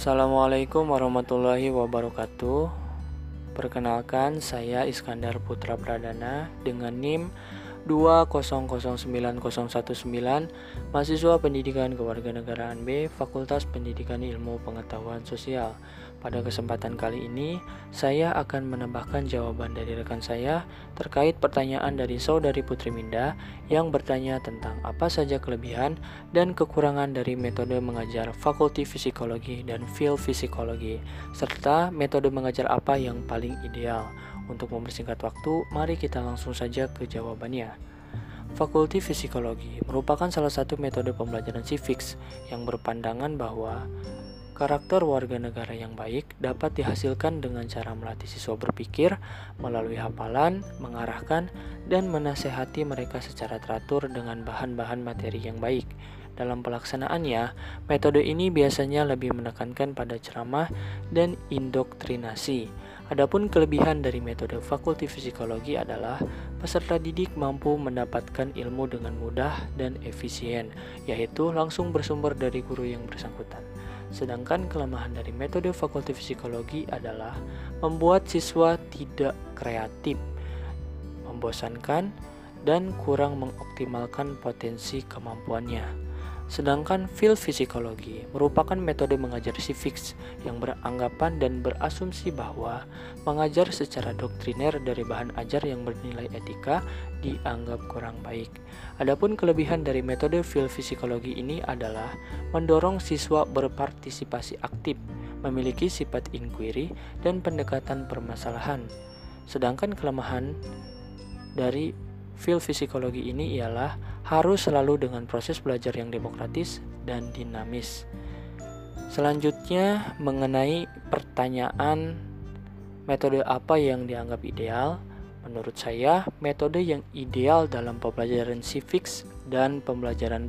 Assalamualaikum warahmatullahi wabarakatuh. Perkenalkan, saya Iskandar Putra Pradana dengan NIM 2009019, mahasiswa Pendidikan Kewarganegaraan B, Fakultas Pendidikan Ilmu Pengetahuan Sosial. Pada kesempatan kali ini, saya akan menambahkan jawaban dari rekan saya terkait pertanyaan dari saudari Putri Minda yang bertanya tentang apa saja kelebihan dan kekurangan dari metode mengajar Fakulti Psikologi dan Field Psychology, serta metode mengajar apa yang paling ideal. Untuk mempersingkat waktu, mari kita langsung saja ke jawabannya. Fakulti Psikologi merupakan salah satu metode pembelajaran civics yang berpandangan bahwa karakter warga negara yang baik dapat dihasilkan dengan cara melatih siswa berpikir melalui hafalan, mengarahkan, dan menasehati mereka secara teratur dengan bahan-bahan materi yang baik. Dalam pelaksanaannya, metode ini biasanya lebih menekankan pada ceramah dan indoktrinasi. Adapun kelebihan dari metode Fakulti Psikologi adalah peserta didik mampu mendapatkan ilmu dengan mudah dan efisien, yaitu langsung bersumber dari guru yang bersangkutan. Sedangkan kelemahan dari metode Fakulti Psikologi adalah membuat siswa tidak kreatif, membosankan, dan kurang mengoptimalkan potensi kemampuannya. Sedangkan Field Psychology merupakan metode mengajar civics yang beranggapan dan berasumsi bahwa mengajar secara doktriner dari bahan ajar yang bernilai etika dianggap kurang baik. Adapun kelebihan dari metode Field Psychology ini adalah mendorong siswa berpartisipasi aktif, memiliki sifat inquiry dan pendekatan permasalahan. Sedangkan kelemahan dari Field Psychology ini ialah harus selalu dengan proses belajar yang demokratis dan dinamis. Selanjutnya, mengenai pertanyaan metode apa yang dianggap ideal, menurut saya metode yang ideal dalam pembelajaran civics dan pembelajaran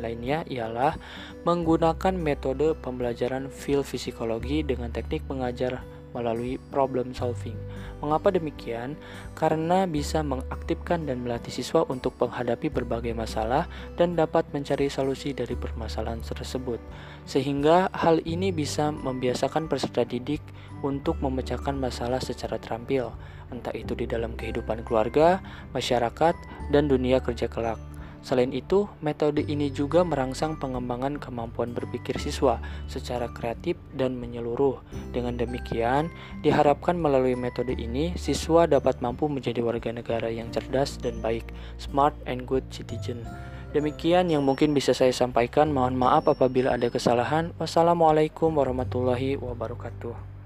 lainnya ialah menggunakan metode pembelajaran Field Psychology dengan teknik mengajar melalui problem solving. Mengapa demikian? Karena bisa mengaktifkan dan melatih siswa untuk menghadapi berbagai masalah dan dapat mencari solusi dari permasalahan tersebut. Sehingga hal ini bisa membiasakan peserta didik untuk memecahkan masalah secara terampil, entah itu di dalam kehidupan keluarga, masyarakat, dan dunia kerja kelak. Selain itu, metode ini juga merangsang pengembangan kemampuan berpikir siswa secara kreatif dan menyeluruh. Dengan demikian, diharapkan melalui metode ini, siswa dapat mampu menjadi warga negara yang cerdas dan baik, smart and good citizen. Demikian yang mungkin bisa saya sampaikan, mohon maaf apabila ada kesalahan. Wassalamualaikum warahmatullahi wabarakatuh.